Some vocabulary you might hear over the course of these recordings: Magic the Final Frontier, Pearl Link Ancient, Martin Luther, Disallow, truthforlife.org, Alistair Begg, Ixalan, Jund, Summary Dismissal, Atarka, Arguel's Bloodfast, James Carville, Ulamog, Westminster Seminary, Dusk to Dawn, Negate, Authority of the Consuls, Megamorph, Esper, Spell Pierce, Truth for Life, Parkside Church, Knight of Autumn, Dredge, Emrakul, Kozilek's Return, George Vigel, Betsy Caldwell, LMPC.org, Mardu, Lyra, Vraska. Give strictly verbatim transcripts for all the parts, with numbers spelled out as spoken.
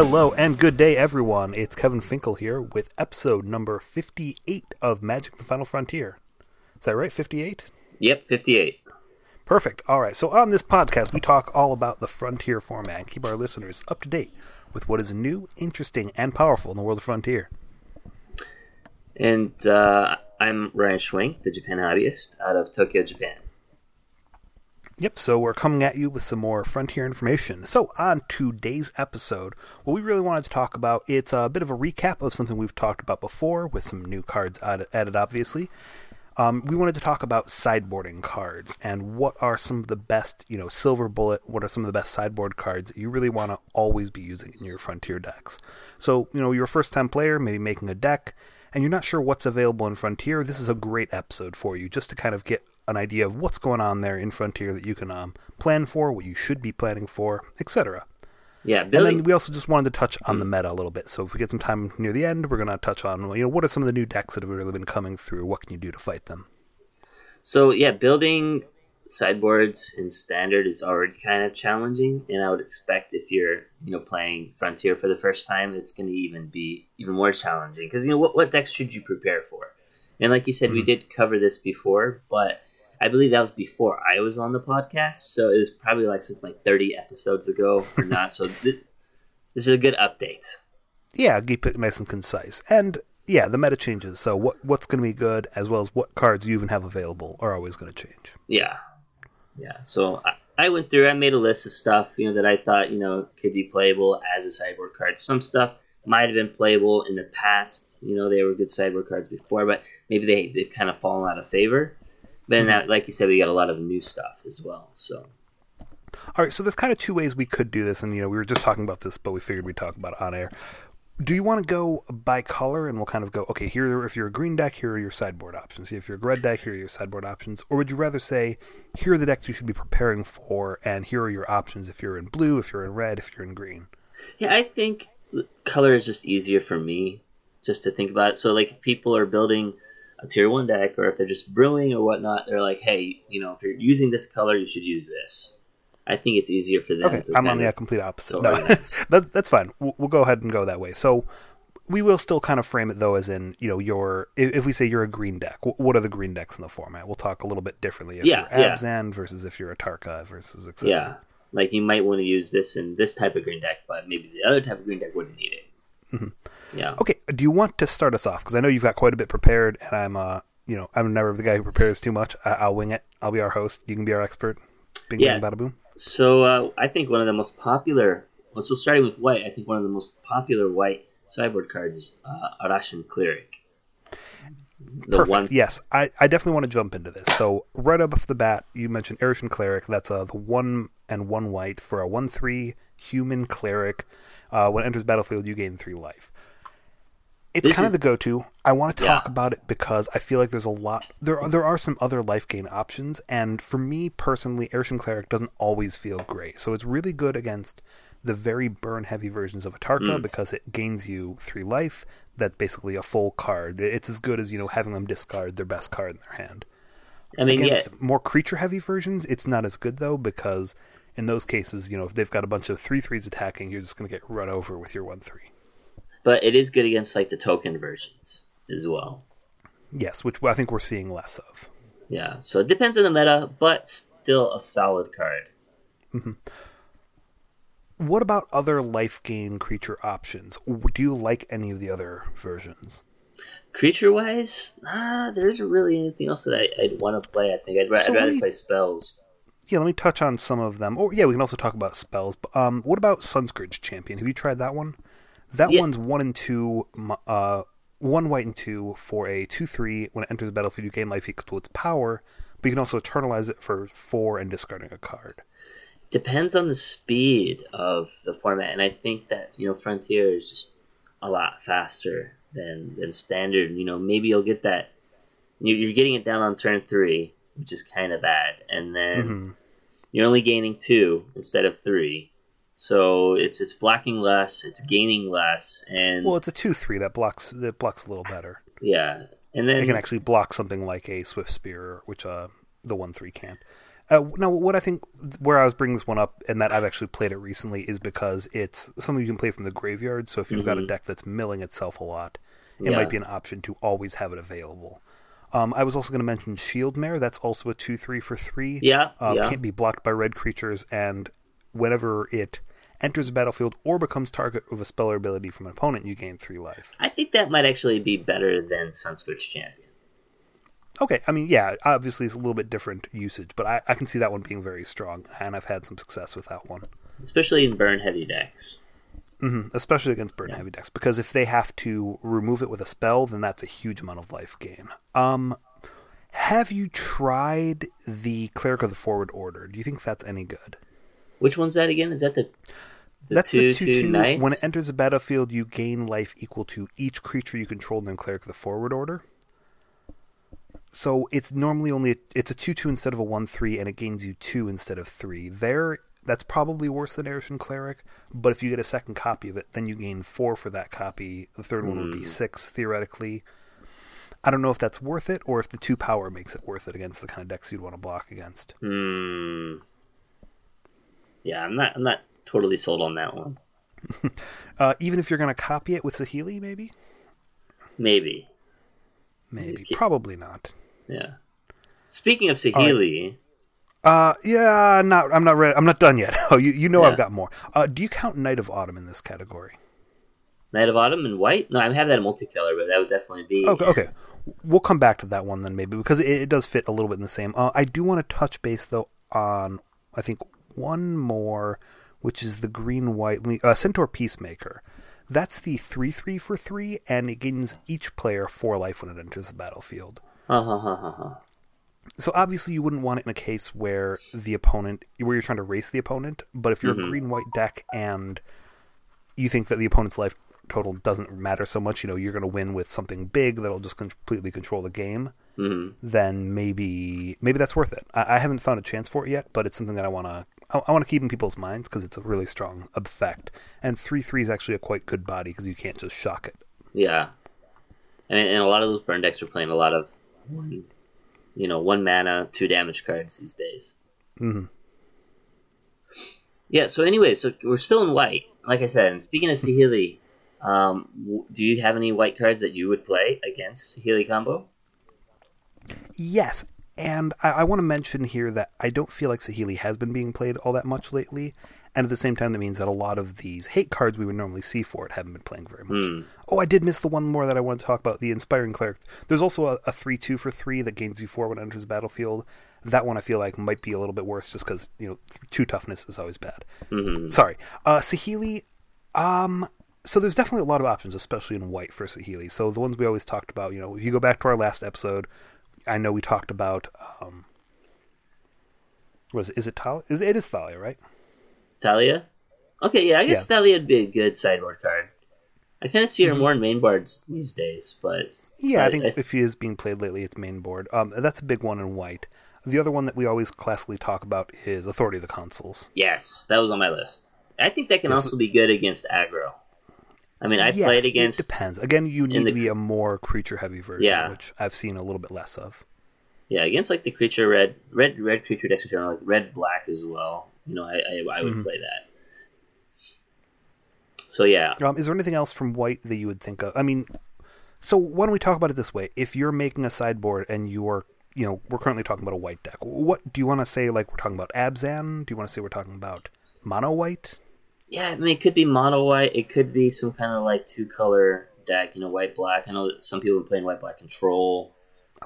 Hello and good day, everyone. It's Kevin Finkel here with episode number fifty-eight of Magic the Final Frontier. Is that right, fifty-eight? Yep, fifty-eight. Perfect. All right, so on this podcast, we talk all about the Frontier format and keep our listeners up to date with what is new, interesting, and powerful in the world of Frontier. And uh, I'm Ryan Schwing, the Japan hobbyist out of Tokyo, Japan. Yep, so we're coming at you with some more Frontier information. So on today's episode, what we really wanted to talk about, it's a bit of a recap of something we've talked about before with some new cards added, obviously. Um, we wanted to talk about sideboarding cards and what are some of the best, you know, silver bullet, what are some of the best sideboard cards that you really want to always be using in your Frontier decks. So, you know, you're a first-time player, maybe making a deck, and you're not sure what's available in Frontier, this is a great episode for you just to kind of get an idea of what's going on there in Frontier that you can um, plan for, what you should be planning for, et cetera. Yeah, building... And then we also just wanted to touch on the meta a little bit. So if we get some time near the end, we're going to touch on, you know, what are some of the new decks that have really been coming through? What can you do to fight them? So yeah, building sideboards in Standard is already kind of challenging, and I would expect if you're, you know, playing Frontier for the first time, it's going to even be even more challenging because, you know, what what decks should you prepare for? And like you said, mm-hmm. we did cover this before, but I believe that was before I was on the podcast, so it was probably like something like thirty episodes ago or not, so th- this is a good update. Yeah, keep it nice and concise. And, yeah, the meta changes, so what what's going to be good, as well as what cards you even have available are always going to change. Yeah, yeah. So I, I went through, I made a list of stuff, you know, that I thought, you know, could be playable as a sideboard card. Some stuff might have been playable in the past, you know, they were good sideboard cards before, but maybe they, they've kind of fallen out of favor. But that, like you said, we got a lot of new stuff as well. So, all right, so there's kind of two ways we could do this. And, you know, we were just talking about this, but we figured we'd talk about it on air. Do you want to go by color and we'll kind of go, okay, here, if you're a green deck, here are your sideboard options. If you're a red deck, here are your sideboard options. Or would you rather say, here are the decks you should be preparing for, and here are your options if you're in blue, if you're in red, if you're in green? Yeah, I think color is just easier for me just to think about it. So, like, if people are building a tier one deck, or if they're just brewing or whatnot, they're like, hey, you know, if you're using this color, you should use this. I think it's easier for them. Okay, to I'm on the complete opposite. No, that, that's fine. We'll, we'll go ahead and go that way. So we will still kind of frame it, though, as in, you know, your, if, if we say you're a green deck, what are the green decks in the format? We'll talk a little bit differently. If yeah, you're Abzan yeah. versus if you're Atarka versus et cetera. Yeah, like you might want to use this in this type of green deck, but maybe the other type of green deck wouldn't need it. Mm-hmm. Yeah. Okay. Do you want to start us off? Because I know you've got quite a bit prepared, and I'm, uh, you know, I'm never the guy who prepares too much. I- I'll wing it. I'll be our host. You can be our expert. Bing, yeah. Bang, bada boom. So uh, I think one of the most popular. Well, so starting with white, I think one of the most popular white sideboard cards is uh, Arashin Cleric. The Perfect. One... Yes, I, I definitely want to jump into this. So right up off the bat, you mentioned Arashin Cleric. That's uh, the one and one white for a one three human cleric. Uh, when it enters battlefield, you gain three life. It's this kind is, of the go-to. I want to talk yeah. about it because I feel like there's a lot. There are, there are some other life gain options, and for me personally, Arashin Cleric doesn't always feel great. So it's really good against the very burn-heavy versions of Atarka mm. because it gains you three life. That's basically a full card. It's as good as, you know, having them discard their best card in their hand. I mean, against yeah. more creature-heavy versions, it's not as good though because in those cases, you know, if they've got a bunch of three threes attacking, you're just going to get run over with your one three. But it is good against, like, the token versions as well. Yes, which I think we're seeing less of. Yeah, so it depends on the meta, but still a solid card. Mm-hmm. What about other life gain creature options? Do you like any of the other versions? Creature-wise, ah, there isn't really anything else that I, I'd want to play, I think. I'd, so I'd rather me... play spells. Yeah, let me touch on some of them. Oh, yeah, we can also talk about spells. But um, what about Sunscourge Champion? Have you tried that one? That yeah. one's one and two, uh, one white and two for a two three. When it enters the battlefield, you gain life equal to its power, but you can also eternalize it for four and discarding a card. Depends on the speed of the format, and I think that, you know, Frontier is just a lot faster than than Standard. You know, maybe you'll get that. You're getting it down on turn three, which is kind of bad, and then mm-hmm. you're only gaining two instead of three. So it's it's blocking less, it's gaining less, and well, it's a two three that blocks that blocks a little better. Yeah, and then it can actually block something like a Swift Spear, which uh the one three can't. Uh, now, what I think, where I was bringing this one up, and that I've actually played it recently, is because it's something you can play from the graveyard, so if you've mm-hmm. got a deck that's milling itself a lot, it yeah. might be an option to always have it available. Um, I was also going to mention Shield Mare. That's also a two three for three. Yeah, um, yeah. Can't be blocked by red creatures, and whenever it enters the battlefield or becomes target of a spell or ability from an opponent, you gain three life. I think that might actually be better than Sunscourge Champion. Okay, I mean, yeah, obviously it's a little bit different usage, but I, I can see that one being very strong, and I've had some success with that one. Especially in burn-heavy decks. Mm-hmm, especially against burn-heavy yeah. decks, because if they have to remove it with a spell, then that's a huge amount of life gain. Um, have you tried the Cleric of the Forward Order? Do you think that's any good? Which one's that again? Is that the... The That's two, the two two. Two, when it enters the battlefield, you gain life equal to each creature you controlled in Cleric of the Forward Order. So it's normally only a, it's a two two instead of a one three, and it gains you two instead of three. There, that's probably worse than Arashin Cleric, but if you get a second copy of it, then you gain four for that copy. The third mm. one would be six, theoretically. I don't know if that's worth it, or if the two power makes it worth it against the kind of decks you'd want to block against. Mm. Yeah, I'm not... I'm not... totally sold on that one. uh, even if you're going to copy it with Saheeli, maybe? Maybe. Maybe. Probably not. Yeah. Speaking of Saheeli... Right. Uh, yeah, not, I'm not ready. I'm not done yet. Oh, you, you know yeah. I've got more. Uh, do you count Knight of Autumn in this category? Knight of Autumn in white? No, I have that in multicolor, but that would definitely be... Okay, yeah. okay. We'll come back to that one then, maybe, because it, it does fit a little bit in the same. Uh, I do want to touch base, though, on, I think, one more... which is the green-white uh, Centaur Peacemaker. That's the three three for three, and it gains each player four life when it enters the battlefield. Uh-huh, uh-huh, uh-huh. So obviously you wouldn't want it in a case where the opponent, where you're trying to race the opponent, but if you're mm-hmm. a green-white deck and you think that the opponent's life total doesn't matter so much, you know, you're going to win with something big that'll just completely control the game, mm-hmm. then maybe maybe that's worth it. I, I haven't found a chance for it yet, but it's something that I want to I want to keep in people's minds because it's a really strong effect. And three three is actually a quite good body because you can't just shock it. Yeah. I mean, and a lot of those burn decks are playing a lot of, one, you know, one mana, two damage cards these days. Mm-hmm. Yeah, so anyway, so we're still in white, like I said. And speaking of Saheeli, um, do you have any white cards that you would play against Saheeli combo? Yes. And I, I want to mention here that I don't feel like Saheeli has been being played all that much lately. And at the same time, that means that a lot of these hate cards we would normally see for it haven't been playing very much. Mm. Oh, I did miss the one more that I want to talk about, the Inspiring Cleric. There's also a, a three two for three that gains you four when it enters the battlefield. That one I feel like might be a little bit worse just because, you know, two toughness is always bad. Mm-hmm. Sorry. Uh, Saheeli, um... So there's definitely a lot of options, especially in white for Saheeli. So the ones we always talked about, you know, if you go back to our last episode... I know we talked about, um, what is it? Is it Thalia? Is, it is Thalia, right? Thalia? Okay, yeah, I guess yeah. Thalia would be a good sideboard card. I kind of see her mm-hmm. more in mainboards these days, but... Yeah, I, I think I, if she is being played lately, it's mainboard. Um, that's a big one in white. The other one that we always classically talk about is Authority of the Consuls. Yes, that was on my list. I think that can Does also it... be good against aggro. I mean, I've yes, played against... it depends. Again, you need the, to be a more creature-heavy version, yeah. which I've seen a little bit less of. Yeah, against, like, the creature red... Red red creature decks in general, like red-black as well. You know, I I, I would mm-hmm. play that. So, yeah. Um, is there anything else from white that you would think of? I mean, so why don't we talk about it this way? If you're making a sideboard and you're, you know, we're currently talking about a white deck, what do you want to say, like, we're talking about Abzan? Do you want to say we're talking about mono-white? Yeah, I mean, it could be mono-white. It could be some kind of, like, two-color deck, you know, white-black. I know that some people are playing white-black control.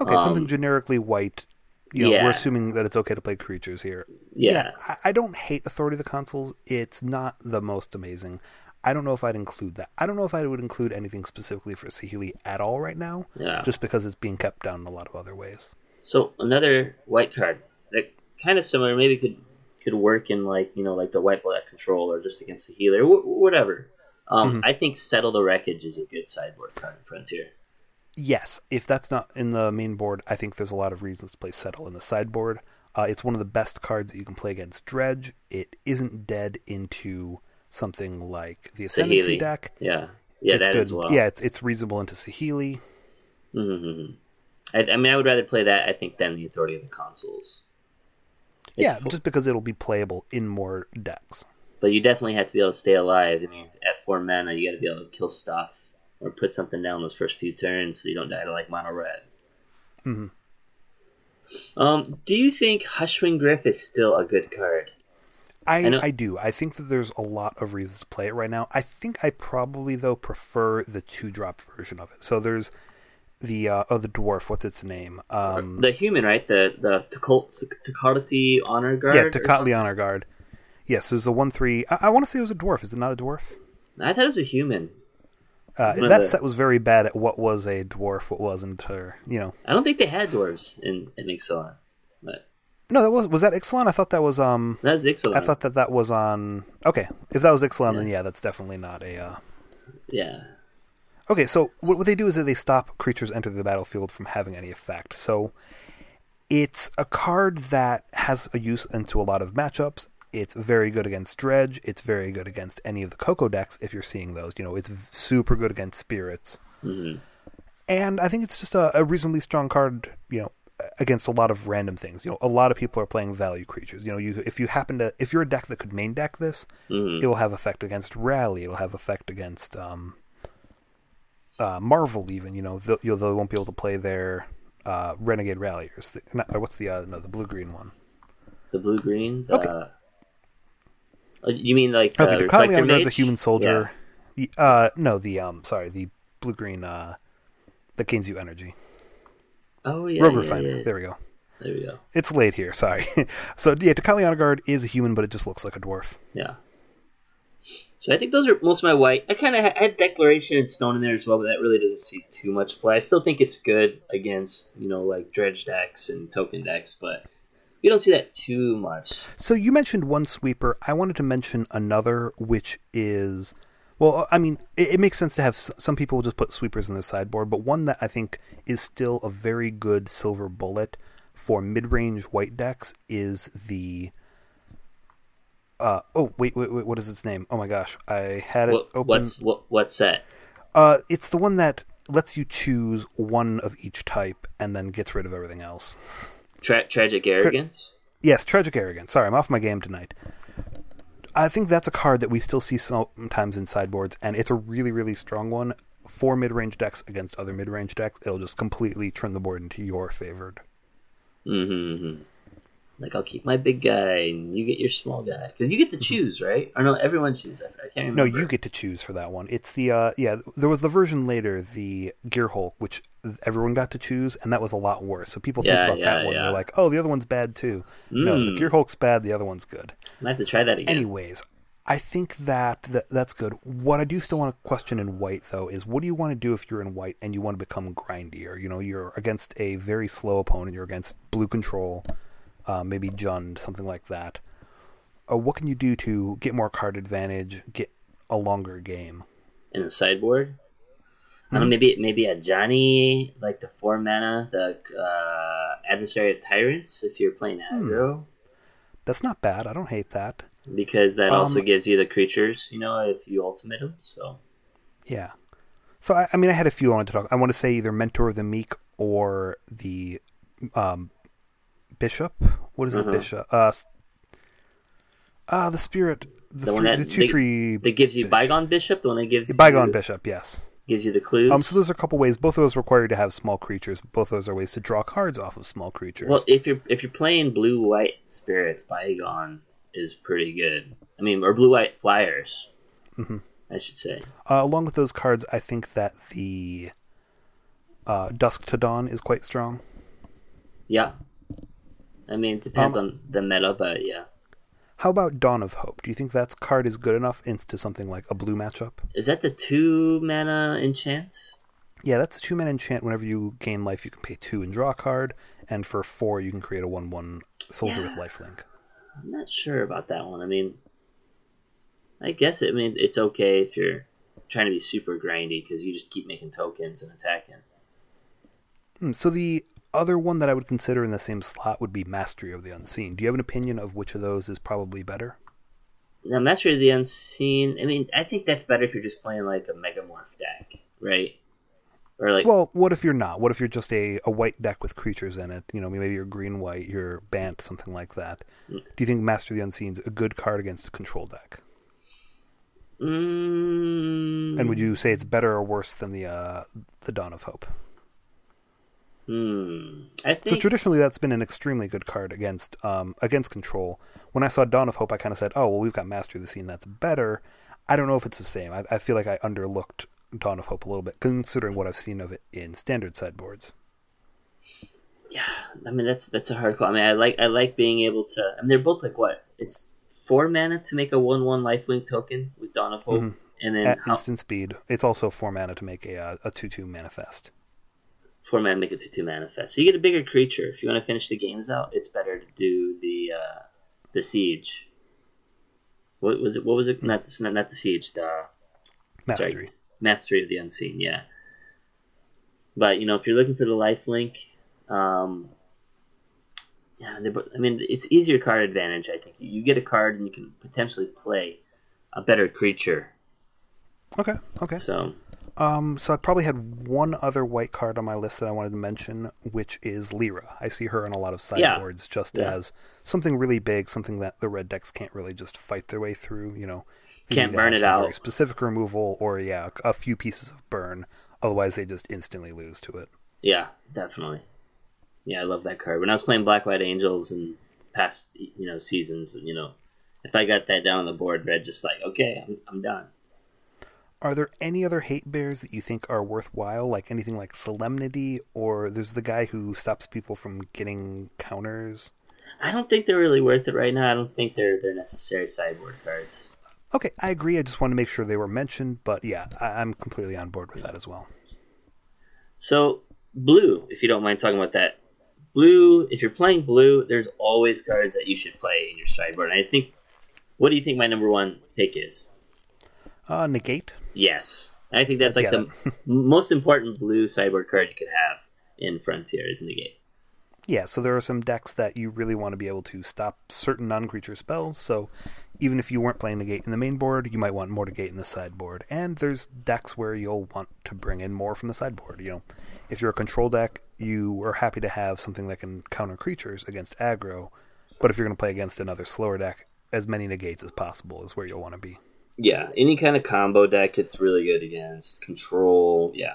Okay, um, something generically white. You know, yeah. We're assuming that it's okay to play creatures here. Yeah. yeah I, I don't hate Authority of the Consuls. It's not the most amazing. I don't know if I'd include that. I don't know if I would include anything specifically for Saheeli at all right now, yeah. just because it's being kept down in a lot of other ways. So another white card that kind of similar, maybe could... could work in, like, you know, like the white black control or just against the healer, wh- whatever. Um, mm-hmm. I think Settle the Wreckage is a good sideboard card in Frontier. Yes, if that's not in the main board, I think there's a lot of reasons to play Settle in the sideboard. Uh, it's one of the best cards that you can play against Dredge. It isn't dead into something like the Ascendancy Saheeli. Deck. Yeah, yeah, it's that good. As well. Yeah, it's it's reasonable into Saheeli. Mm-hmm. I, I mean, I would rather play that, I think, than the Authority of the Consuls. Yeah, just because it'll be playable in more decks. But you definitely have to be able to stay alive. I mean, at four mana, you got to be able to kill stuff or put something down those first few turns so you don't die to, like, mono red. Mm-hmm. Um, do you think Hushwing Griff is still a good card? I, I, I do. I think that there's a lot of reasons to play it right now. I think I probably, though, prefer the two-drop version of it. So there's the, uh, oh, the dwarf, what's its name? Um, the human, right? The the Tocatli Honor Guard? Yeah, Tocatli Honor Guard. Yes, there's a one three. I, I want to say it was a dwarf. Is it not a dwarf? I thought it was a human. Uh, that the... set was very bad at what was a dwarf, what wasn't, or, you know. I don't think they had dwarves in, in Ixalan, but... No, that was was that Ixalan? I thought that was um. That's Ixalan. I thought that that was on. Okay, if that was Ixalan, yeah. then yeah, that's definitely not a. Uh... Yeah. Okay, so what, what they do is that they stop creatures entering the battlefield from having any effect. So, it's a card that has a use into a lot of matchups. It's very good against Dredge. It's very good against any of the Coco decks if you're seeing those. You know, it's super good against Spirits. Mm-hmm. And I think it's just a, a reasonably strong card. You know. Against a lot of random things. You know, a lot of people are playing value creatures. You know, you if you happen to if you're a deck that could main deck this, mm-hmm. it will have effect against Rally, it'll have effect against um uh Marvel even, you know, they you know, they won't be able to play their uh Renegade Ralliers. The, not, what's the uh no, the blue green one. The blue green? Okay. Uh, you mean like the okay, Reflector Mage? The human soldier. Yeah. The, uh no, the um sorry, the blue green uh that gains you energy. Oh, yeah. Rogue yeah, Refiner. Yeah, yeah. There we go. There we go. It's late here. Sorry. So, yeah, Tocatli Honor Guard is a human, but it just looks like a dwarf. Yeah. So, I think those are most of my white. I kind of had Declaration and Stone in there as well, but that really doesn't see too much play. I still think it's good against, you know, like Dredge decks and Token decks, but you don't see that too much. So, you mentioned one sweeper. I wanted to mention another, which is, well, I mean, it, it makes sense to have some people just put sweepers in the sideboard, but one that I think is still a very good silver bullet for mid-range white decks is the. Uh, oh wait, wait, wait! What is its name? Oh my gosh, I had it what, open. What's what? What's that? Uh, it's the one that lets you choose one of each type and then gets rid of everything else. Tra- tragic arrogance. Tra- yes, tragic arrogance. Sorry, I'm off my game tonight. I think that's a card that we still see sometimes in sideboards, and it's a really, really strong one for mid-range decks against other mid-range decks. It'll just completely turn the board into your favored. Mm-hmm. Like, I'll keep my big guy, and you get your small guy. Because you get to choose, right? Or no, everyone chooses. I can't remember. No, you get to choose for that one. It's the, uh, yeah, there was the version later, the Gear Hulk, which everyone got to choose, and that was a lot worse. So people yeah, think about yeah, that one. Yeah. They're like, oh, the other one's bad, too. Mm. No, the Gear Hulk's bad, the other one's good. I have to try that again. Anyways, I think that, that that's good. What I do still want to question in white, though, is what do you want to do if you're in white and you want to become grindier? You know, you're against a very slow opponent. You're against blue control. Uh, maybe Jund, something like that. Uh, what can you do to get more card advantage, get a longer game? In the sideboard? Mm-hmm. I don't know, maybe maybe a Johnny, like the four mana, the uh, Adversary of Tyrants, if you're playing aggro. Hmm. That's not bad. I don't hate that. Because that um, also gives you the creatures, you know, if you ultimate them. So. Yeah. So, I, I mean, I had a few I wanted to talk. I want to say either Mentor the Meek or the... Um, Bishop? What is uh-huh. the Bishop? Uh, uh, the Spirit. The, the one that the two, they, three that gives you Bygone Bishop? The one that gives Bygone you... Bygone Bishop, yes. Gives you the clues? Um, so those are a couple ways. Both of those require you to have small creatures. Both of those are ways to draw cards off of small creatures. Well, if you're if you're playing blue-white Spirits, Bygone is pretty good. I mean, or blue-white Flyers, mm-hmm. I should say. Uh, along with those cards, I think that the uh, Dusk to Dawn is quite strong. Yeah. I mean, it depends um, on the meta, but yeah. How about Dawn of Hope? Do you think that card is good enough into something like a blue matchup? Is that the two-mana enchant? Yeah, that's a two-mana enchant. Whenever you gain life, you can pay two and draw a card, and for four, you can create a one one soldier yeah. with lifelink. I'm not sure about that one. I mean, I guess it, I mean, it's okay if you're trying to be super grindy, because you just keep making tokens and attacking. Hmm, so the... other one that I would consider in the same slot would be Mastery of the Unseen. Do you have an opinion of which of those is probably better? Now, Mastery of the Unseen, I mean, I think that's better if you're just playing like a Megamorph deck, right? Or like, well, what if you're not? What if you're just a, a white deck with creatures in it? You know, maybe you're green-white, you're Bant, something like that. Mm. Do you think Master of the Unseen's a good card against a control deck? Mm. And would you say it's better or worse than the uh, the Dawn of Hope? Hmm. I think because traditionally that's been an extremely good card against um against control. When I saw Dawn of Hope, I kind of said, "Oh, well, we've got Master of the Scene. That's better." I don't know if it's the same. I, I feel like I underlooked Dawn of Hope a little bit, considering what I've seen of it in standard sideboards. Yeah, I mean that's that's a hard call. I mean, I like I like being able to. I mean, they're both like what? It's four mana to make a one-one lifelink token with Dawn of Hope, mm-hmm. and then at how... instant speed. It's also four mana to make a a two-two manifest. Four mana make it to two manifest. So you get a bigger creature. If you want to finish the games out, it's better to do the uh, the siege. What was it? What was it? Mm-hmm. Not the not the siege. The mastery. Sorry, Mastery of the Unseen. Yeah. But you know, if you're looking for the lifelink, um, yeah, I mean, it's easier card advantage. I think you get a card and you can potentially play a better creature. Okay. Okay. So. Um, so I probably had one other white card on my list that I wanted to mention, which is Lyra. I see her on a lot of sideboards yeah. just yeah. as something really big, something that the red decks can't really just fight their way through, you know. Can't burn it out. Very specific removal or, yeah, a few pieces of burn. Otherwise, they just instantly lose to it. Yeah, definitely. Yeah, I love that card. When I was playing Black-White Angels in past, you know, seasons, you know, if I got that down on the board, red just like, okay, I'm, I'm done. Are there any other hate bears that you think are worthwhile, like anything like Solemnity, or there's the guy who stops people from getting counters? I don't think they're really worth it right now. I don't think they're they're necessary sideboard cards. Okay, I agree. I just want to make sure they were mentioned, but yeah, I, I'm completely on board with that as well. So, blue, if you don't mind talking about that. Blue, if you're playing blue, there's always cards that you should play in your sideboard. And I think, what do you think my number one pick is? Uh, Negate. Yes. I think that's like the most important blue sideboard card you could have in Frontier is Negate. Yeah, so there are some decks that you really want to be able to stop certain non-creature spells, so even if you weren't playing Negate in the main board, you might want more Negate in the sideboard. And there's decks where you'll want to bring in more from the sideboard. You know, if you're a control deck, you are happy to have something that can counter creatures against aggro, but if you're going to play against another slower deck, as many Negates as possible is where you'll want to be. Yeah, any kind of combo deck, it's really good against control. Yeah.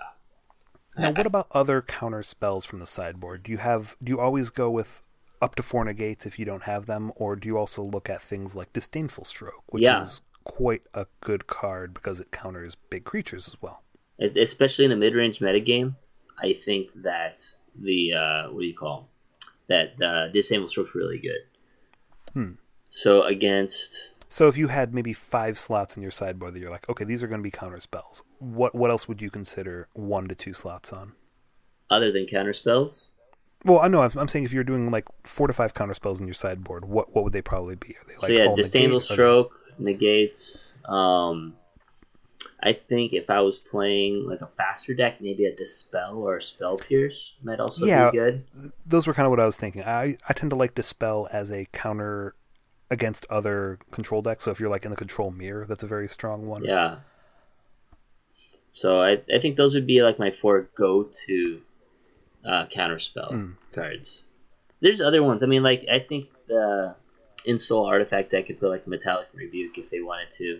Now, what about other counter spells from the sideboard? Do you have? Do you always go with up to four Negates if you don't have them, or do you also look at things like Disdainful Stroke, which yeah. is quite a good card because it counters big creatures as well? Especially in a mid-range metagame, I think that the uh, what do you call that uh, Disdainful Stroke's really good. Hmm. So against. So if you had maybe five slots in your sideboard that you're like, okay, these are going to be counter spells. What what else would you consider one to two slots on? Other than counter spells? Well, I know I'm, I'm saying if you're doing like four to five counter spells in your sideboard, what what would they probably be? Are they like so yeah, Disdainful Stroke, Negates. Um, I think if I was playing like a faster deck, maybe a Dispel or a Spell Pierce might also yeah, be good. Th- those were kind of what I was thinking. I, I tend to like Dispel as a counter against other control decks, so if you're like in the control mirror, that's a very strong one. Yeah. So I I think those would be like my four go-to uh, counterspell mm. cards. There's other ones. I mean, like I think the InSoul Artifact deck could put like Metallic Rebuke if they wanted to.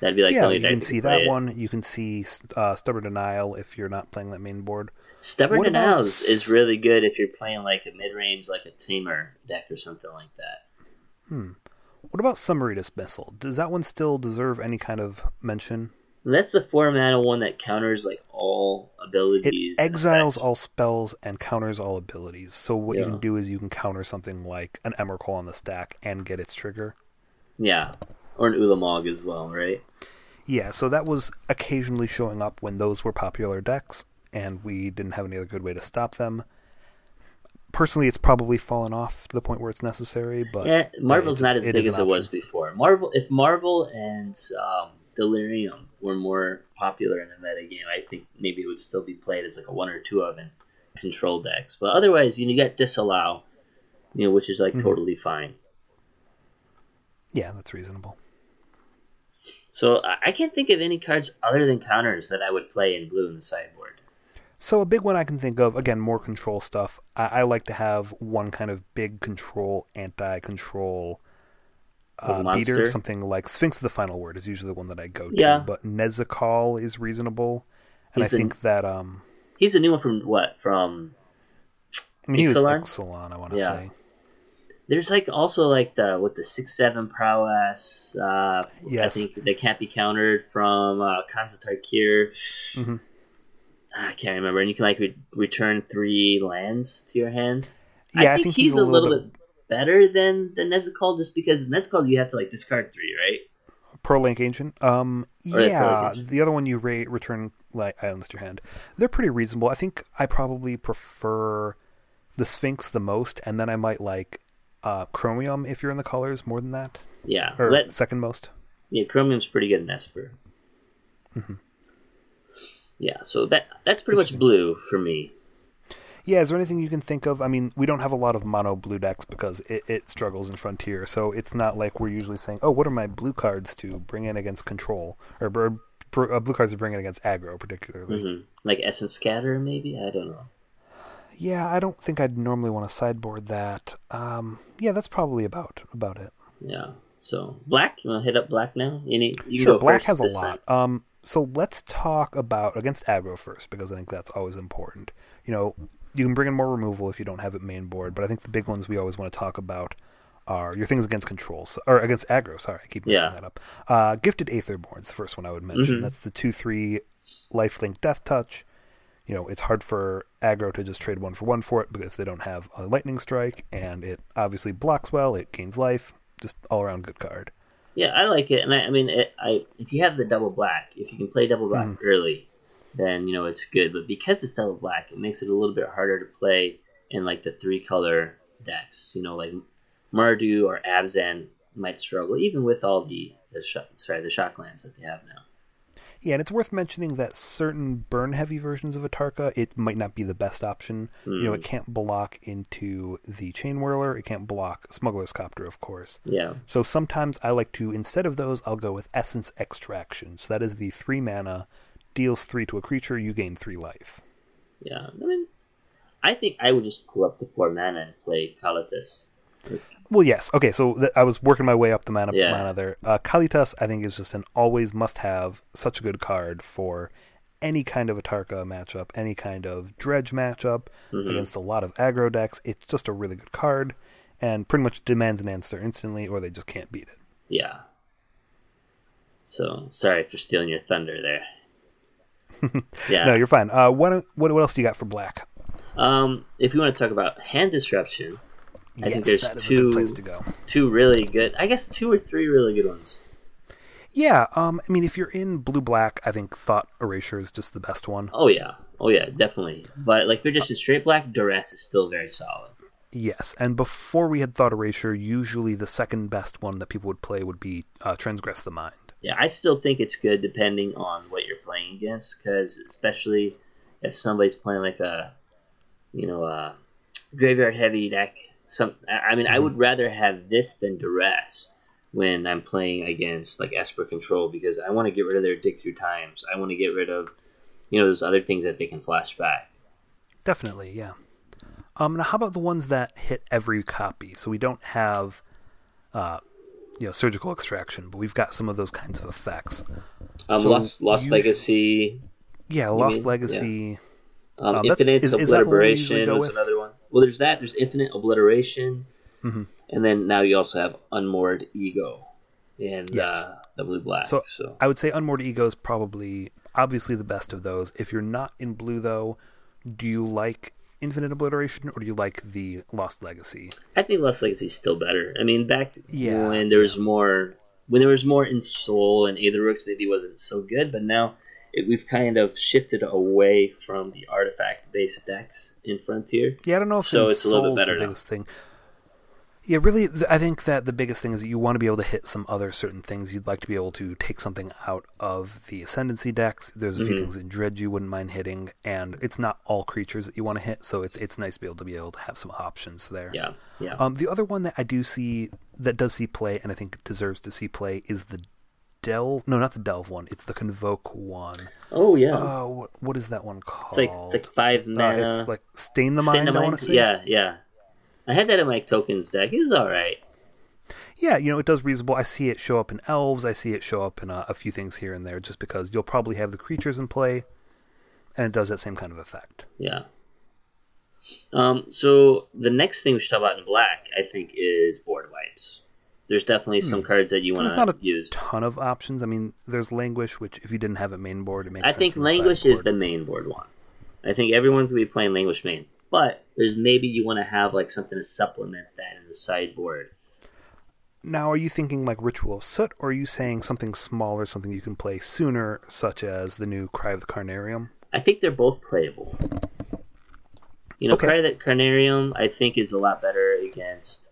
That'd be like yeah, the only you deck can see that it. one. You can see uh, Stubborn Denial if you're not playing that main board. Stubborn what Denial about... is really good if you're playing like a mid-range, like a Tamer deck or something like that. Hmm. What about Summary Dismissal? Does that one still deserve any kind of mention? That's the four mana one that counters like all abilities. It exiles all spells and counters all abilities. So what yeah. you can do is you can counter something like an Emrakul on the stack and get its trigger. Yeah, or an Ulamog as well, right? Yeah, so that was occasionally showing up when those were popular decks, and we didn't have any other good way to stop them. Personally, it's probably fallen off to the point where it's necessary, but yeah, Marvel's yeah, just, not as big as it was before. Marvel, if Marvel and um, Delirium were more popular in the metagame, I think maybe it would still be played as like a one or two of in control decks. But otherwise, you, know, you get Disallow, you know, which is like mm-hmm. totally fine. Yeah, that's reasonable. So I can't think of any cards other than counters that I would play in blue in the sideboard. So a big one I can think of, again, more control stuff. I, I like to have one kind of big control, anti-control uh, beater. Something like Sphinx is the final word is usually the one that I go to. Yeah. But Nezucal is reasonable. And he's I a, think that... Um, he's a new one from what? From I mean, Ixalan? He was Ixalan, I want to yeah. say. There's like also like the with the six seven prowess. Uh, yes. I think they can't be countered from uh, Konstatar Kier. Mm-hmm. I can't remember. And you can like re- return three lands to your hands. Yeah, I think, I think he's, he's a little, little bit... bit better than the Nezucal, just because Nezucal you have to like discard three, right? Pearl Link Ancient. Um, or yeah, Link Ancient. The other one you re- return like islands to your hand. They're pretty reasonable. I think I probably prefer the Sphinx the most, and then I might like uh, Chromium if you're in the colors more than that. Yeah, or Let... second most. Yeah, Chromium's pretty good in Esper. Mm-hmm. Yeah, so that that's pretty much blue for me. Yeah, is there anything you can think of? I mean, we don't have a lot of mono blue decks because it, it struggles in Frontier, so it's not like we're usually saying, oh, what are my blue cards to bring in against control? Or, or, or uh, blue cards to bring in against aggro, particularly. Mm-hmm. Like Essence Scatter, maybe? I don't know. Yeah, I don't think I'd normally want to sideboard that. Um, yeah, that's probably about about it. Yeah, so black? You want to hit up black now? Any, you sure, go black has a lot. Time. Um. So let's talk about against aggro first, because I think that's always important. You know, you can bring in more removal if you don't have it main board, but I think the big ones we always want to talk about are your things against control, so, or against aggro, sorry, I keep messing yeah. that up. Uh, Gifted Aetherborn's the first one I would mention. Mm-hmm. That's the two three lifelink death touch. You know, it's hard for aggro to just trade one for one for it because they don't have a lightning strike, and it obviously blocks well, it gains life, just all-around good card. Yeah, I like it, and I, I mean, it, I if you have the double black, if you can play double black mm. early, then you know it's good. But because it's double black, it makes it a little bit harder to play in like the three color decks. You know, like Mardu or Abzan might struggle even with all the the sh- sorry the shock lands that they have now. Yeah, and it's worth mentioning that certain burn heavy versions of Atarka, it might not be the best option. Mm. You know, it can't block into the Chain Whirler, it can't block Smuggler's Copter, of course. Yeah. So sometimes I like to, instead of those, I'll go with Essence Extraction. So that is the three mana, deals three to a creature, you gain three life. Yeah, I mean, I think I would just go up to four mana and play Kalitas. Well, yes. Okay, so th- I was working my way up the mana, yeah. mana there. Uh, Kalitas, I think, is just an always must-have, such a good card for any kind of Atarka matchup, any kind of Dredge matchup mm-hmm. against a lot of aggro decks. It's just a really good card, and pretty much demands an answer instantly, or they just can't beat it. Yeah. So, sorry for stealing your thunder there. yeah. No, you're fine. Uh, what, what what else do you got for black? Um, if you want to talk about hand disruption... I yes, think there's two, to go. two really good, I guess two or three really good ones. Yeah, um, I mean, if you're in blue-black, I think Thought Erasure is just the best one. Oh, yeah. Oh, yeah, definitely. But like, if you're just in straight black, Duress is still very solid. Yes, and before we had Thought Erasure, usually the second best one that people would play would be uh, Transgress the Mind. Yeah, I still think it's good depending on what you're playing against, because especially if somebody's playing like a, you know, a graveyard-heavy deck... Some, I mean, mm-hmm. I would rather have this than Duress when I'm playing against like Esper Control, because I want to get rid of their Dig Through Times. I want to get rid of, you know, those other things that they can flash back. Definitely, yeah. Um, now, how about the ones that hit every copy? So we don't have, uh, you know, Surgical Extraction, but we've got some of those kinds of effects. Um, so Lost, Lost Legacy. Yeah, Lost mean? Legacy. Yeah. Um, uh, Infinite's Obliteration was another one. Well, there's that. There's Infinite Obliteration. Mm-hmm. And then now you also have Unmoored Ego and yes. uh, the Blue Black. So, so I would say Unmoored Ego is probably obviously the best of those. If you're not in blue, though, do you like Infinite Obliteration or do you like the Lost Legacy? I think Lost Legacy is still better. I mean, back yeah. when there was more when there was more in Soul and Aetherworks, maybe wasn't so good, but now It, we've kind of shifted away from the artifact-based decks in Frontier. Yeah, I don't know if so it's a little bit better the biggest thing. Yeah, really, th- I think that the biggest thing is that you want to be able to hit some other certain things. You'd like to be able to take something out of the Ascendancy decks. There's a few mm-hmm. things in Dredge you wouldn't mind hitting, and it's not all creatures that you want to hit, so it's it's nice to be able to be able to have some options there. Yeah, yeah. Um, the other one that I do see, that does see play, and I think deserves to see play, is the delve. No, not the delve one. It's the convoke one. Oh yeah. Oh, what, what is that one called? It's like, it's like five mana. Uh, it's like stain the stain mind. The I want to say. Yeah, yeah. I had that in my tokens deck. It's all right. Yeah, you know, it does reasonable. I see it show up in elves. I see it show up in uh, a few things here and there, just because you'll probably have the creatures in play, and it does that same kind of effect. Yeah. Um, so the next thing we should talk about in black, I think, is board wipes. There's definitely some hmm. cards that you so want to use. There's not a use. ton of options. I mean, there's Languish, which if you didn't have a main board, it makes I sense. I think Languish the is the main board one. I think everyone's going to be playing Languish main. But there's maybe you want to have like something to supplement that in the sideboard. Now, are you thinking like Ritual of Soot, or are you saying something smaller, something you can play sooner, such as the new Cry of the Carnarium? I think they're both playable. You know, okay. Cry of the Carnarium, I think, is a lot better against,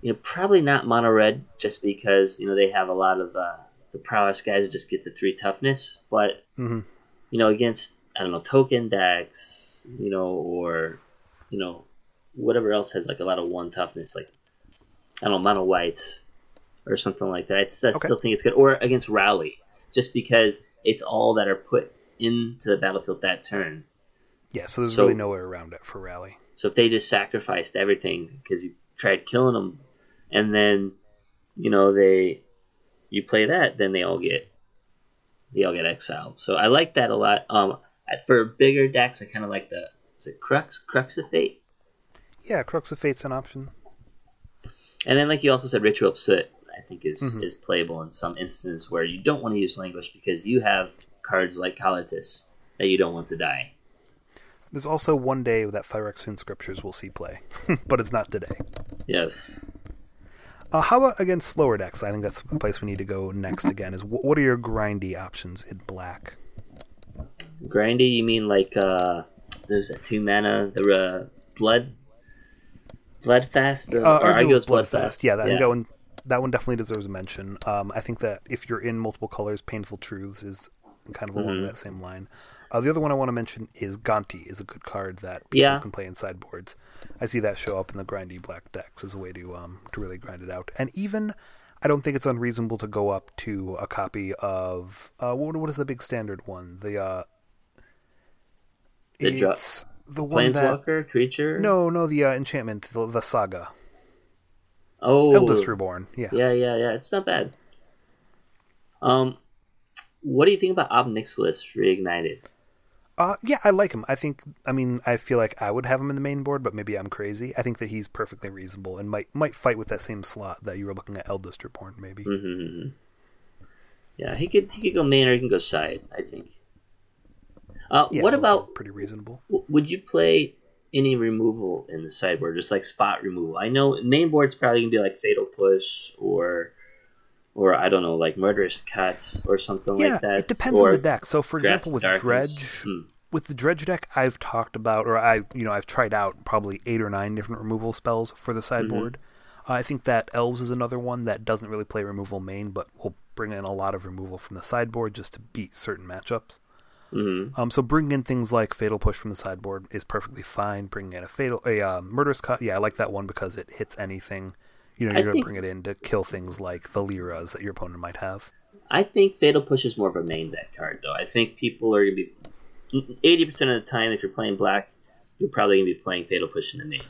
you know, probably not mono red, just because, you know, they have a lot of uh, the prowess guys just get the three toughness. But, mm-hmm. you know, against, I don't know, token decks, you know, or, you know, whatever else has like a lot of one toughness, like, I don't know, mono white or something like that. I, just, I okay. still think it's good. Or against Rally, just because it's all that are put into the battlefield that turn. Yeah, so there's so, really no way around it for Rally. So if they just sacrificed everything because you tried killing them, and then you know they, you play that, then they all get, they all get exiled. So I like that a lot. Um, for bigger decks, I kind of like the is it Crux, Crux of Fate. Yeah, Crux of Fate's an option. And then, like you also said, Ritual of Soot, I think, is, mm-hmm. is playable in some instances where you don't want to use Languish because you have cards like Kalitas that you don't want to die. There's also one day that Phyrexian Scriptures will see play, but it's not today. Yes. Uh, how about against slower decks? I think that's the place we need to go next again, is what are your grindy options in black? Grindy, you mean like uh, there's a two mana, the uh, Blood... Bloodfast or, uh, or Arguel's Bloodfast. Bloodfast. Yeah, that, yeah. That, one, that one definitely deserves a mention. Um, I think that if you're in multiple colors, Painful Truths is kind of along mm-hmm. that same line. Uh, the other one I want to mention is Gonti, is a good card that people yeah. can play in sideboards. I see that show up in the grindy black decks as a way to um, to really grind it out. And even, I don't think it's unreasonable to go up to a copy of, uh, what, what is the big standard one? The, uh, the it's... Drop. The one Planeswalker that, creature? No, no, the uh, enchantment, the, the saga. Oh, Eldest Reborn. Yeah, yeah, yeah, yeah. It's not bad. Um, what do you think about Obnixilis Reignited? Uh, yeah, I like him. I think. I mean, I feel like I would have him in the main board, but maybe I'm crazy. I think that he's perfectly reasonable and might might fight with that same slot that you were looking at Eldest Reborn, maybe. Mm-hmm. Yeah, he could he could go main or he can go side, I think. Uh, yeah, what about pretty reasonable? W- would you play any removal in the sideboard, just like spot removal? I know main board's probably gonna be like Fatal Push or, or I don't know, like Murderous Cuts or something yeah, like that. Yeah, it depends or on the deck. So for example, with darkness. Dredge, hmm. with the Dredge deck, I've talked about, or I, you know, I've tried out probably eight or nine different removal spells for the sideboard. Mm-hmm. Uh, I think that Elves is another one that doesn't really play removal main, but will bring in a lot of removal from the sideboard just to beat certain matchups. Mm-hmm. Um, so bringing in things like Fatal Push from the sideboard is perfectly fine. Bringing in a fatal, a uh, Murderous Cut, yeah, I like that one because it hits anything. You know, you're I gonna think... bring it in to kill things like the Lyras that your opponent might have. I think Fatal Push is more of a main deck card, though. I think people are gonna be eighty percent of the time, if you're playing black, you're probably gonna be playing Fatal Push in the main.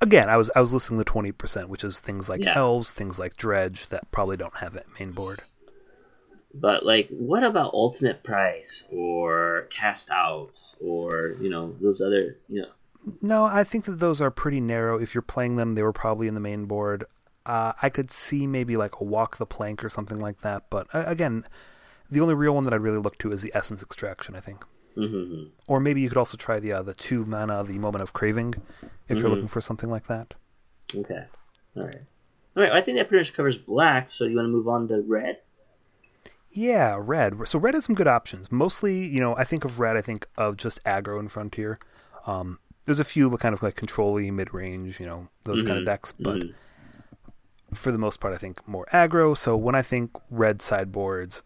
Again, I was I was listing the twenty percent, which is things like yeah. Elves, things like Dredge that probably don't have it main board. But, like, what about Ultimate Price or Cast Out or, you know, those other, you know? No, I think that those are pretty narrow. If you're playing them, they were probably in the main board. Uh, I could see maybe, like, a Walk the Plank or something like that. But, uh, again, the only real one that I'd really look to is the Essence Extraction, I think. Mm-hmm. Or maybe you could also try the, uh, the two mana, the Moment of Craving, if mm-hmm. you're looking for something like that. Okay. All right. All right, well, I think that pretty much covers black, so you want to move on to red? Yeah, red. So red has some good options. Mostly, you know, I think of red, I think of just aggro and Frontier. Um, there's a few kind of like control-y, mid-range, you know, those mm-hmm. kind of decks. But mm-hmm. for the most part, I think more aggro. So when I think red sideboards,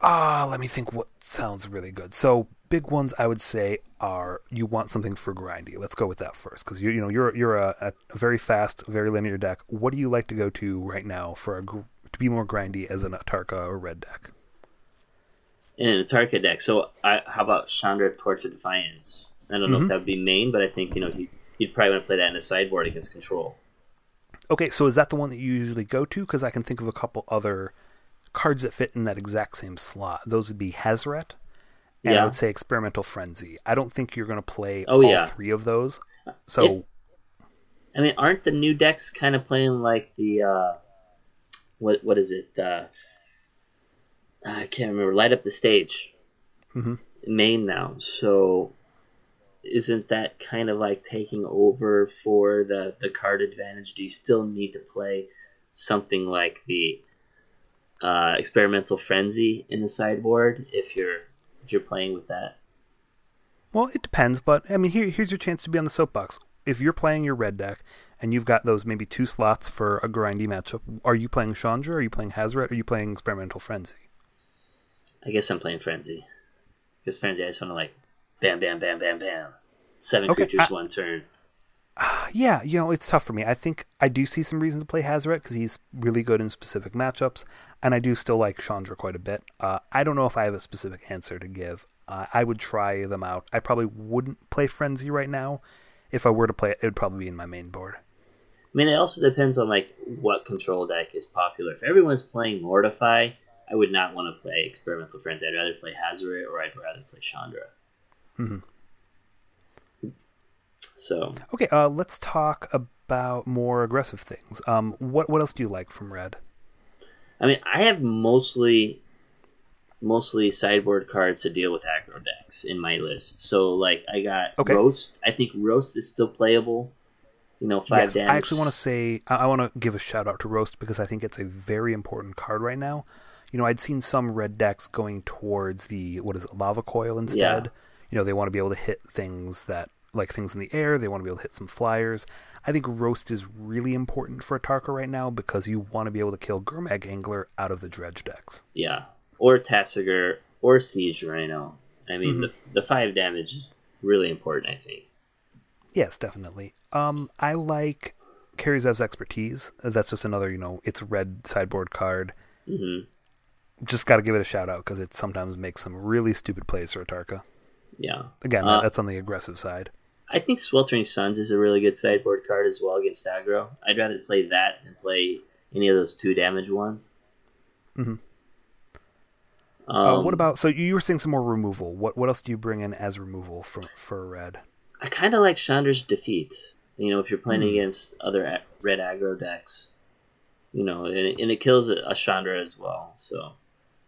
ah, let me think what sounds really good. So big ones I would say are you want something for grindy. Let's go with that first because, you you know, you're you're a, a very fast, very linear deck. What do you like to go to right now for a gr- to be more grindy as an Atarka or red deck. In an Atarka deck, so I, how about Chandra Torch of Defiance? I don't know mm-hmm. if that would be main, but I think you know he, you'd probably want to play that in a sideboard against control. Okay, so is that the one that you usually go to? Because I can think of a couple other cards that fit in that exact same slot. Those would be Hazoret, and yeah. I would say Experimental Frenzy. I don't think you're going to play oh, all yeah. three of those. So, it, I mean, aren't the new decks kind of playing like the uh, what? What is it? Uh, I can't remember. Light Up the Stage, mm-hmm. main now. So, isn't that kind of like taking over for the, the card advantage? Do you still need to play something like the uh, Experimental Frenzy in the sideboard if you're if you're playing with that? Well, it depends, but I mean, here here's your chance to be on the soapbox. If you're playing your red deck and you've got those maybe two slots for a grindy matchup, are you playing Chandra? Are you playing Hazoret? Are you playing Experimental Frenzy? I guess I'm playing Frenzy. Because Frenzy, I just want to like bam, bam, bam, bam, bam. Seven okay, creatures, I, one turn. Uh, yeah, you know, it's tough for me. I think I do see some reason to play Hazoret because he's really good in specific matchups, and I do still like Chandra quite a bit. Uh, I don't know if I have a specific answer to give. Uh, I would try them out. I probably wouldn't play Frenzy right now. If I were to play it, it would probably be in my main board. I mean, it also depends on like what control deck is popular. If everyone's playing Mortify, I would not want to play Experimental Frenzy. I'd rather play Hazoret or I'd rather play Chandra. Mm-hmm. So okay, uh, let's talk about more aggressive things. Um, what what else do you like from red? I mean, I have mostly mostly sideboard cards to deal with aggro decks in my list. So like I got okay. Roast. I think Roast is still playable. You know, five yes, damage. I actually want to say I want to give a shout out to Roast because I think it's a very important card right now. You know, I'd seen some red decks going towards the what is it, Lava Coil instead. Yeah. You know, they want to be able to hit things that, like things in the air. They want to be able to hit some flyers. I think Roast is really important for Atarka right now because you want to be able to kill Gurmag Angler out of the Dredge decks. Yeah, or Tassiger, or Siege Rhino. I mean, mm-hmm. the the five damage is really important, I think. Yes, definitely. Um, I like Kerry Zev's Expertise. That's just another, you know, it's a red sideboard card. Mm-hmm. Just got to give it a shout out because it sometimes makes some really stupid plays for Atarka. Yeah. Again, uh, that's on the aggressive side. I think Sweltering Suns is a really good sideboard card as well against aggro. I'd rather play that than play any of those two damage ones. Mm-hmm. Um, uh, what about, so you were saying some more removal. What what else do you bring in as removal for, for red? I kind of like Chandra's Defeat. You know, if you're playing mm. against other ag- red aggro decks. You know, and it, and it kills a, a Chandra as well. So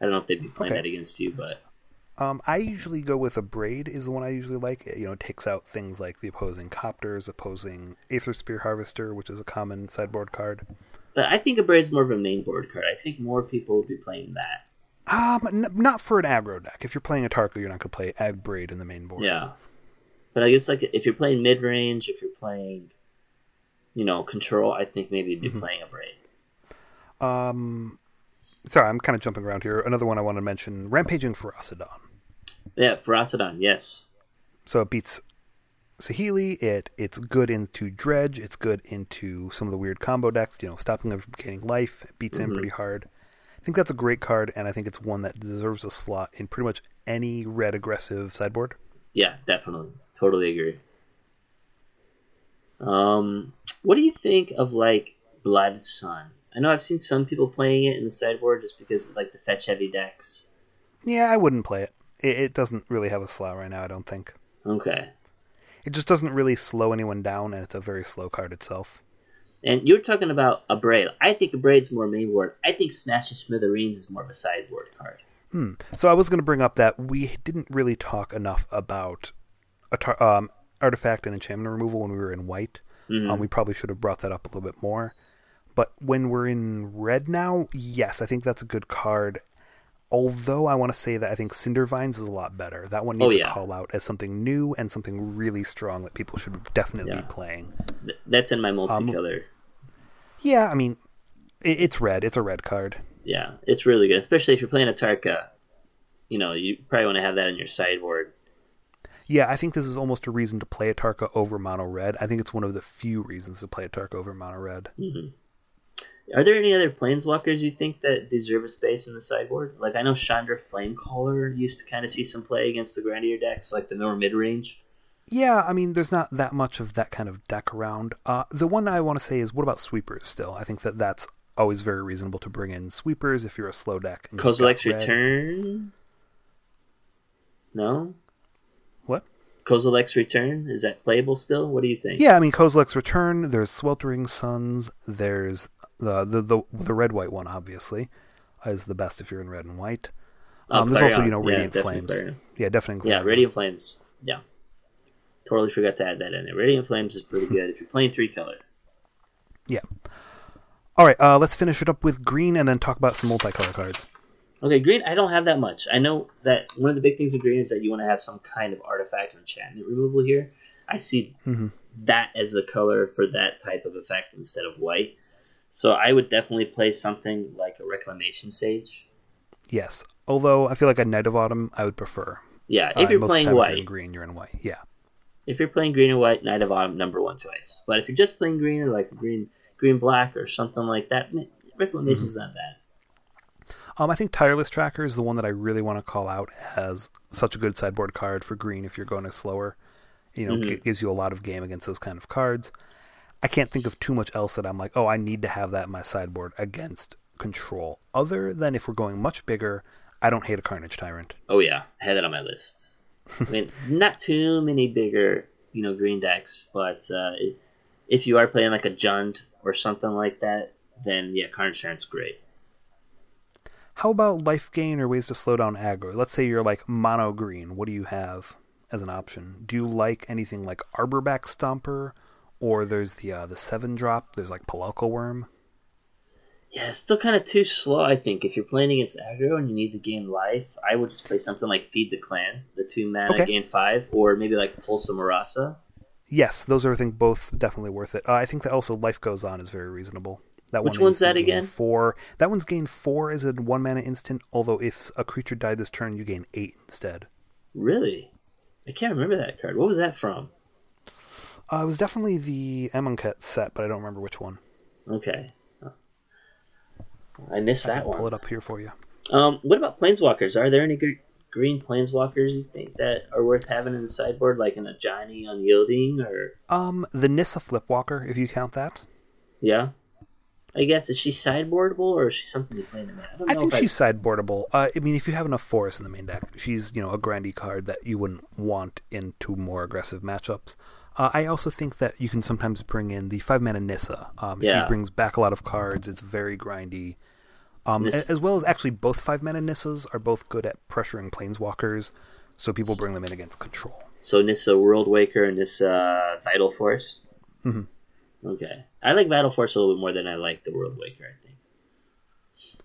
I don't know if they'd be playing okay. that against you, but... Um, I usually go with a Braid is the one I usually like. It, you know, it takes out things like the opposing Copters, opposing Aether Spear Harvester, which is a common sideboard card. But I think a Braid's more of a main board card. I think more people would be playing that. Um, n- not for an aggro deck. If you're playing Atarka, you're not going to play Ag Braid in the main board. Yeah. But I guess like if you're playing mid-range, if you're playing, you know, control, I think maybe you'd be mm-hmm. playing a Braid. Um... Sorry, I'm kind of jumping around here. Another one I want to mention, Rampaging Ferocidon. Yeah, Ferocidon, yes. So it beats Saheeli. It, it's good into Dredge. It's good into some of the weird combo decks, you know, stopping them from gaining life. It beats mm-hmm. in pretty hard. I think that's a great card, and I think it's one that deserves a slot in pretty much any red aggressive sideboard. Yeah, definitely. Totally agree. Um, what do you think of, like, Blood Sun? I know I've seen some people playing it in the sideboard just because of like the fetch-heavy decks. Yeah, I wouldn't play it. it. It doesn't really have a slow right now, I don't think. Okay. It just doesn't really slow anyone down, and it's a very slow card itself. And you're talking about a Braid. I think a Braid's more mainboard. I think Smash and Smithereens is more of a sideboard card. Hmm. So I was going to bring up that we didn't really talk enough about tar- um, artifact and enchantment removal when we were in white. Mm-hmm. Um, we probably should have brought that up a little bit more. But when we're in red now, yes, I think that's a good card. Although I want to say that I think Cinder Vines is a lot better. That one needs oh, yeah. to call out as something new and something really strong that people should definitely yeah. be playing. Th- that's in my multicolor. Um, yeah, I mean, it, it's red. It's a red card. Yeah, it's really good, especially if you're playing Atarka. You know, you probably want to have that in your sideboard. Yeah, I think this is almost a reason to play Atarka over mono red. I think it's one of the few reasons to play Atarka over mono red. Mm-hmm. Are there any other planeswalkers you think that deserve a space in the sideboard? Like, I know Chandra Flamecaller used to kind of see some play against the grindier decks, like the more mid-range. Yeah, I mean, there's not that much of that kind of deck around. Uh, the one I want to say is, what about Sweepers still? I think that that's always very reasonable to bring in Sweepers if you're a slow deck. Kozilek's Return? No? What? Kozilek's Return, is that playable still? What do you think? Yeah, I mean, Kozilek's Return, there's Sweltering Suns, there's the the the, the red-white one, obviously, is the best if you're in red and white. Um, oh, there's also, you know, Radiant yeah, Flames. Clarion. Yeah, definitely. Yeah, Radiant Flames. Yeah. Totally forgot to add that in there. Radiant Flames is pretty good if you're playing three color. Yeah. All right, uh, let's finish it up with green and then talk about some multicolor cards. Okay, green, I don't have that much. I know that one of the big things with green is that you want to have some kind of artifact or enchantment removal here. I see mm-hmm. that as the color for that type of effect instead of white. So I would definitely play something like a Reclamation Sage. Yes, although I feel like a Knight of Autumn I would prefer. Yeah, if you're uh, playing white. If you're in green, you're in white, yeah. If you're playing green or white, Knight of Autumn, number one choice. But if you're just playing green or like green, green black or something like that, Reclamation's mm-hmm. not bad. Um, I think Tireless Tracker is the one that I really want to call out as such a good sideboard card for green if you're going to slower. You know, mm-hmm. it gives you a lot of game against those kind of cards. I can't think of too much else that I'm like, oh, I need to have that in my sideboard against control. Other than if we're going much bigger, I don't hate a Carnage Tyrant. Oh yeah, I had that on my list. I mean, not too many bigger, you know, green decks, but uh, if you are playing like a Jund or something like that, then yeah, Carnage Tyrant's great. How about life gain or ways to slow down aggro? Let's say you're like mono green. What do you have as an option? Do you like anything like Arborback Stomper, or there's the uh, the seven drop? There's like Palelka Worm. Yeah, it's still kind of too slow, I think. If you're playing against aggro and you need to gain life, I would just play something like Feed the Clan, the two mana, okay. gain five, or maybe like Pulse of Marasa. Yes, those are, I think, both definitely worth it. Uh, I think that also Life Goes On is very reasonable. That Which one one's that again? Four. That one's gain four as a one mana instant, although if a creature died this turn, you gain eight instead. Really? I can't remember that card. What was that from? Uh, it was definitely the Amonkhet set, but I don't remember which one. Okay. I missed that I one. Pull it up here for you. Um, what about planeswalkers? Are there any gr- green planeswalkers you think that are worth having in the sideboard, like an Ajani Unyielding or um the Nissa Flipwalker, if you count that? Yeah, I guess is she sideboardable or is she something you play in the main? I, don't know I think she's I... sideboardable. Uh, I mean, if you have enough forest in the main deck, she's you know a grindy card that you wouldn't want into more aggressive matchups. Uh, I also think that you can sometimes bring in the five mana Nissa. Um, yeah. She brings back a lot of cards. It's very grindy. Um, Nissa. As well as actually both five mana Nissas are both good at pressuring planeswalkers, so people bring them in against control. So Nissa World Waker and Nissa Vital Force? Mm-hmm. Okay. I like Vital Force a little bit more than I like the World Waker, I think.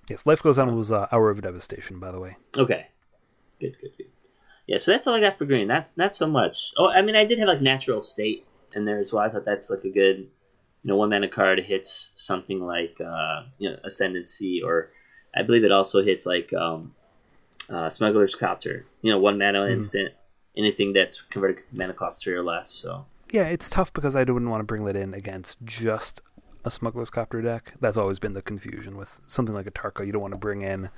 Yes, Life Goes On was uh, Hour of Devastation, by the way. Okay. Good, good, good. Yeah, so that's all I got for green. That's not so much. Oh, I mean, I did have like Natural State in there as well. I thought that's like a good, you know, one mana card hits something like, uh, you know, Ascendancy, or I believe it also hits like um, uh, Smuggler's Copter. You know, one mana mm-hmm. instant, anything that's converted mana cost three or less. So yeah, it's tough because I wouldn't want to bring that in against just a Smuggler's Copter deck. That's always been the confusion with something like Atarka. You don't want to bring in,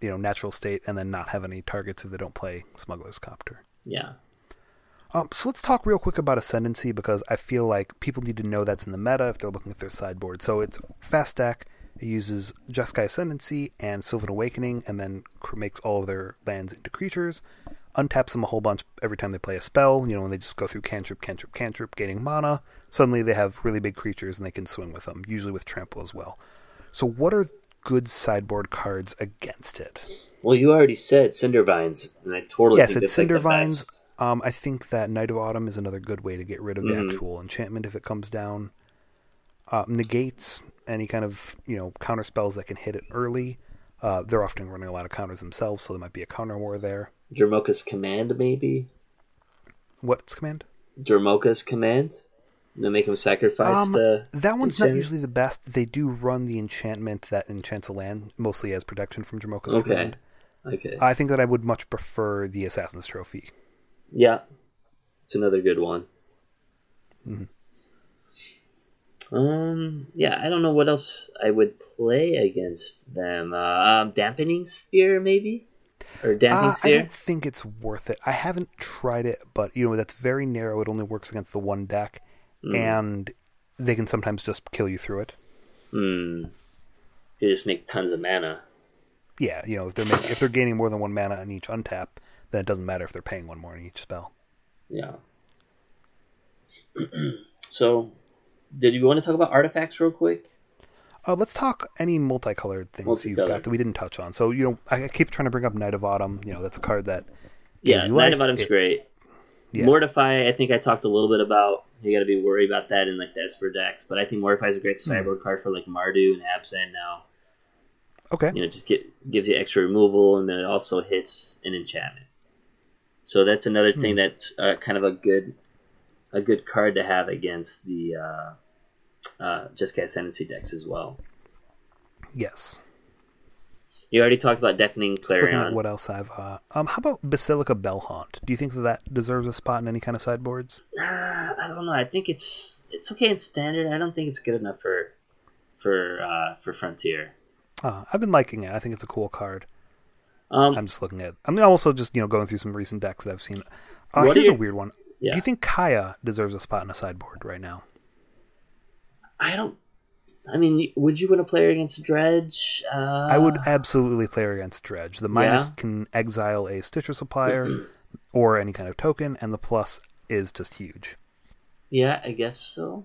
you know, Natural State and then not have any targets if they don't play Smuggler's Copter. Yeah. Um, so let's talk real quick about Ascendancy, because I feel like people need to know that's in the meta if they're looking at their sideboard. So it's fast deck. It uses Jeskai Ascendancy and Sylvan Awakening, and then cr- makes all of their lands into creatures. Untaps them a whole bunch every time they play a spell. You know, when they just go through cantrip, cantrip, cantrip, gaining mana, suddenly they have really big creatures and they can swing with them, usually with trample as well. So what are good sideboard cards against it? Well, you already said Cinder Vines, and I totally yes, think it's Cinder like Vines. Um, I think that Knight of Autumn is another good way to get rid of the mm-hmm. actual enchantment if it comes down. Uh, negates any kind of you know counter spells that can hit it early. Uh, they're often running a lot of counters themselves, so there might be a counter war there. Jormoka's Command, maybe. What's Command? Jormoka's Command. They make them sacrifice um, the... That one's enchant? Not usually the best. They do run the enchantment that enchants a land, mostly as protection from Jormoka's okay. Command. Okay. I think that I would much prefer the Assassin's Trophy. Yeah. It's another good one. Mm-hmm. Um, yeah, I don't know what else I would play against them. Uh, Dampening Spear, maybe? Or Dampening uh, Spear? I don't think it's worth it. I haven't tried it, but, you know, that's very narrow. It only works against the one deck, mm. and they can sometimes just kill you through it. Hmm. You just make tons of mana. Yeah, you know, if they're making, if they're gaining more than one mana on each untap, then it doesn't matter if they're paying one more on each spell. Yeah. So, did you want to talk about artifacts real quick? Uh, let's talk any multicolored things multicolored. You've got that we didn't touch on. So, you know, I keep trying to bring up Knight of Autumn. You know, that's a card that yeah, Knight life. of Autumn's it, great. Yeah. Mortify, I think I talked a little bit about. You got to be worried about that in like the Esper decks, but I think Mortify is a great sideboard mm. card for like Mardu and Abzan now. Okay, you know, just get gives you extra removal, and then it also hits an enchantment. So that's another mm. thing that's uh, kind of a good. A good card to have against the uh, uh, Jeskai Ascendancy decks as well. Yes. You already talked about Deafening Clarion. Just looking at what else I've... Uh, um, how about Basilica Bellhaunt? Do you think that, that deserves a spot in any kind of sideboards? Uh, I don't know. I think it's it's okay in Standard. I don't think it's good enough for for uh, for Frontier. Uh, I've been liking it. I think it's a cool card. Um, I'm just looking at... I'm also just you know going through some recent decks that I've seen. Uh, here's you... a weird one. Yeah. Do you think Kaya deserves a spot in a sideboard right now? I don't... I mean, would you want to play her against Dredge? Uh... I would absolutely play her against Dredge. The minus yeah. can exile a Stitcher Supplier mm-hmm. or any kind of token, and the plus is just huge. Yeah, I guess so.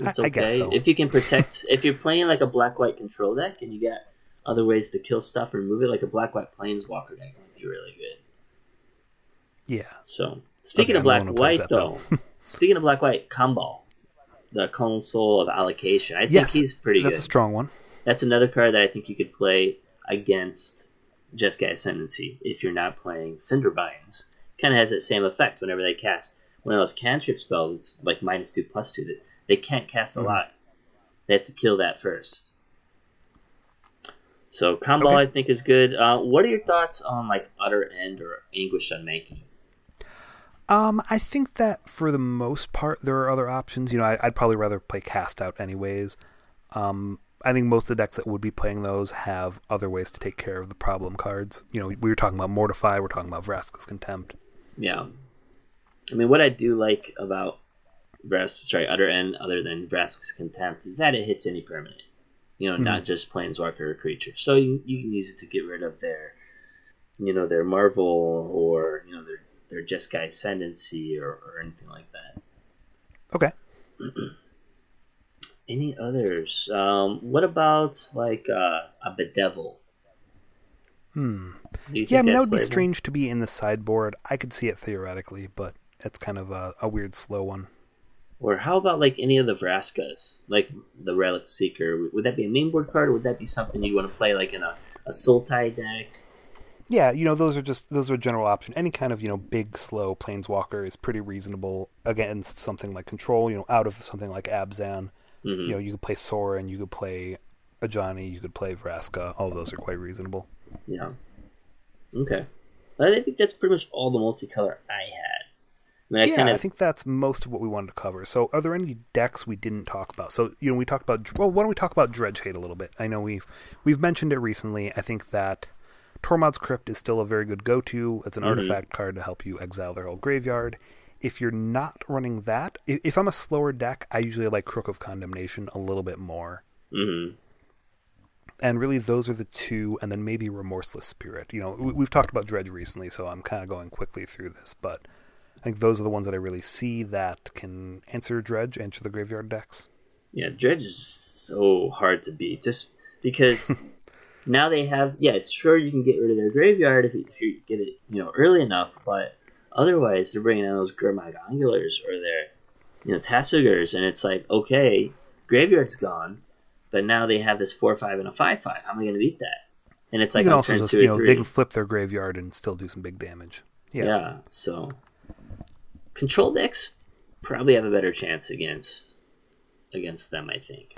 It's I, okay. I guess so. If you can protect... if you're playing like a black-white control deck and you got other ways to kill stuff or move it, like a black-white Planeswalker deck would be really good. Yeah. So... Speaking okay, of black white that, though, speaking of black white, Kambal, the Council of Allocation, I think yes, he's pretty that's good. That's a strong one. That's another card that I think you could play against Jeskai Ascendancy if you're not playing Cinderbinds. Kind of has that same effect whenever they cast one of those cantrip spells. It's like minus two plus two. They can't cast a mm-hmm. lot. They have to kill that first. So Kambal, okay. I think, is good. Uh, what are your thoughts on like Utter End or Anguish Unmaking? Um, I think that for the most part, there are other options. You know, I, I'd probably rather play Cast Out anyways. Um, I think most of the decks that would be playing those have other ways to take care of the problem cards. You know, we were talking about Mortify. We're talking about Vraska's Contempt. Yeah. I mean, what I do like about Vraska's, sorry, Utter End, other than Vraska's Contempt, is that it hits any permanent. You know, mm-hmm. not just Planeswalker or creature. So you, you can use it to get rid of their, you know, their Marvel or, you know, their or Jeskai Ascendancy or, or anything like that. Okay. Any others? Um, what about, like, uh, a Bedevil? Hmm. Yeah, I mean, that would be strange to be in the sideboard. I could see it theoretically, but it's kind of a, a weird, slow one. Or how about, like, any of the Vraskas? Like, the Relic Seeker. Would that be a mainboard card, or would that be something you want to play, like, in a, a Sultai deck? Yeah, you know, those are just, those are a general option. Any kind of, you know, big, slow Planeswalker is pretty reasonable against something like Control, you know, out of something like Abzan. Mm-hmm. You know, you could play Sorin, you could play Ajani, you could play Vraska. All of those are quite reasonable. Yeah. Okay. I think that's pretty much all the multicolor I had. I mean, I yeah, kind of... I think that's most of what we wanted to cover. So are there any decks we didn't talk about? So, you know, we talked about, well, why don't we talk about Dredge Hate a little bit? I know we've we've mentioned it recently. I think that Tormod's Crypt is still a very good go-to. It's an mm-hmm. artifact card to help you exile their whole graveyard. If you're not running that, if I'm a slower deck, I usually like Crook of Condemnation a little bit more. Mm-hmm. And really, those are the two, and then maybe Remorseless Spirit. You know, we've talked about Dredge recently, so I'm kind of going quickly through this, but I think those are the ones that I really see that can answer Dredge, answer the graveyard decks. Yeah, Dredge is so hard to beat, just because... Now they have, yeah, sure, you can get rid of their graveyard if you, if you get it, you know, early enough, but otherwise they're bringing in those Gurmag Ungulars or their, you know, Tassigers, and it's like, okay, graveyard's gone, but now they have this four five and a five five. How am I going to beat that? And it's like, on turn just, two you know, or three. They can flip their graveyard and still do some big damage. Yeah. yeah, so control decks probably have a better chance against against them, I think.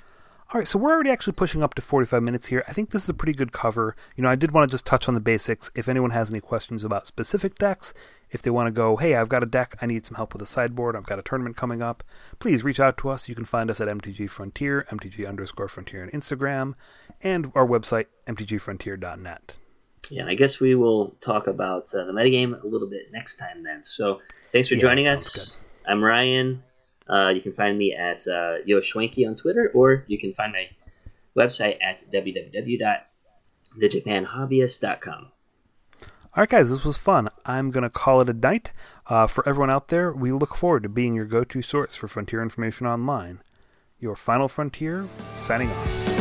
All right, so we're already actually pushing up to forty-five minutes here. I think this is a pretty good cover. You know, I did want to just touch on the basics. If anyone has any questions about specific decks, if they want to go, hey, I've got a deck, I need some help with a sideboard, I've got a tournament coming up, please reach out to us. You can find us at M T G Frontier, M T G underscore Frontier on Instagram, and our website, m t g frontier dot net. Yeah, I guess we will talk about uh, the metagame a little bit next time then. So thanks for yeah, joining us. Good. I'm Ryan. Uh, you can find me at uh, Yo Schwanky on Twitter, or you can find my website at w w w dot the japan hobbyist dot com. All right, guys, this was fun. I'm going to call it a night. Uh, for everyone out there, we look forward to being your go-to source for Frontier information online. Your Final Frontier, signing off.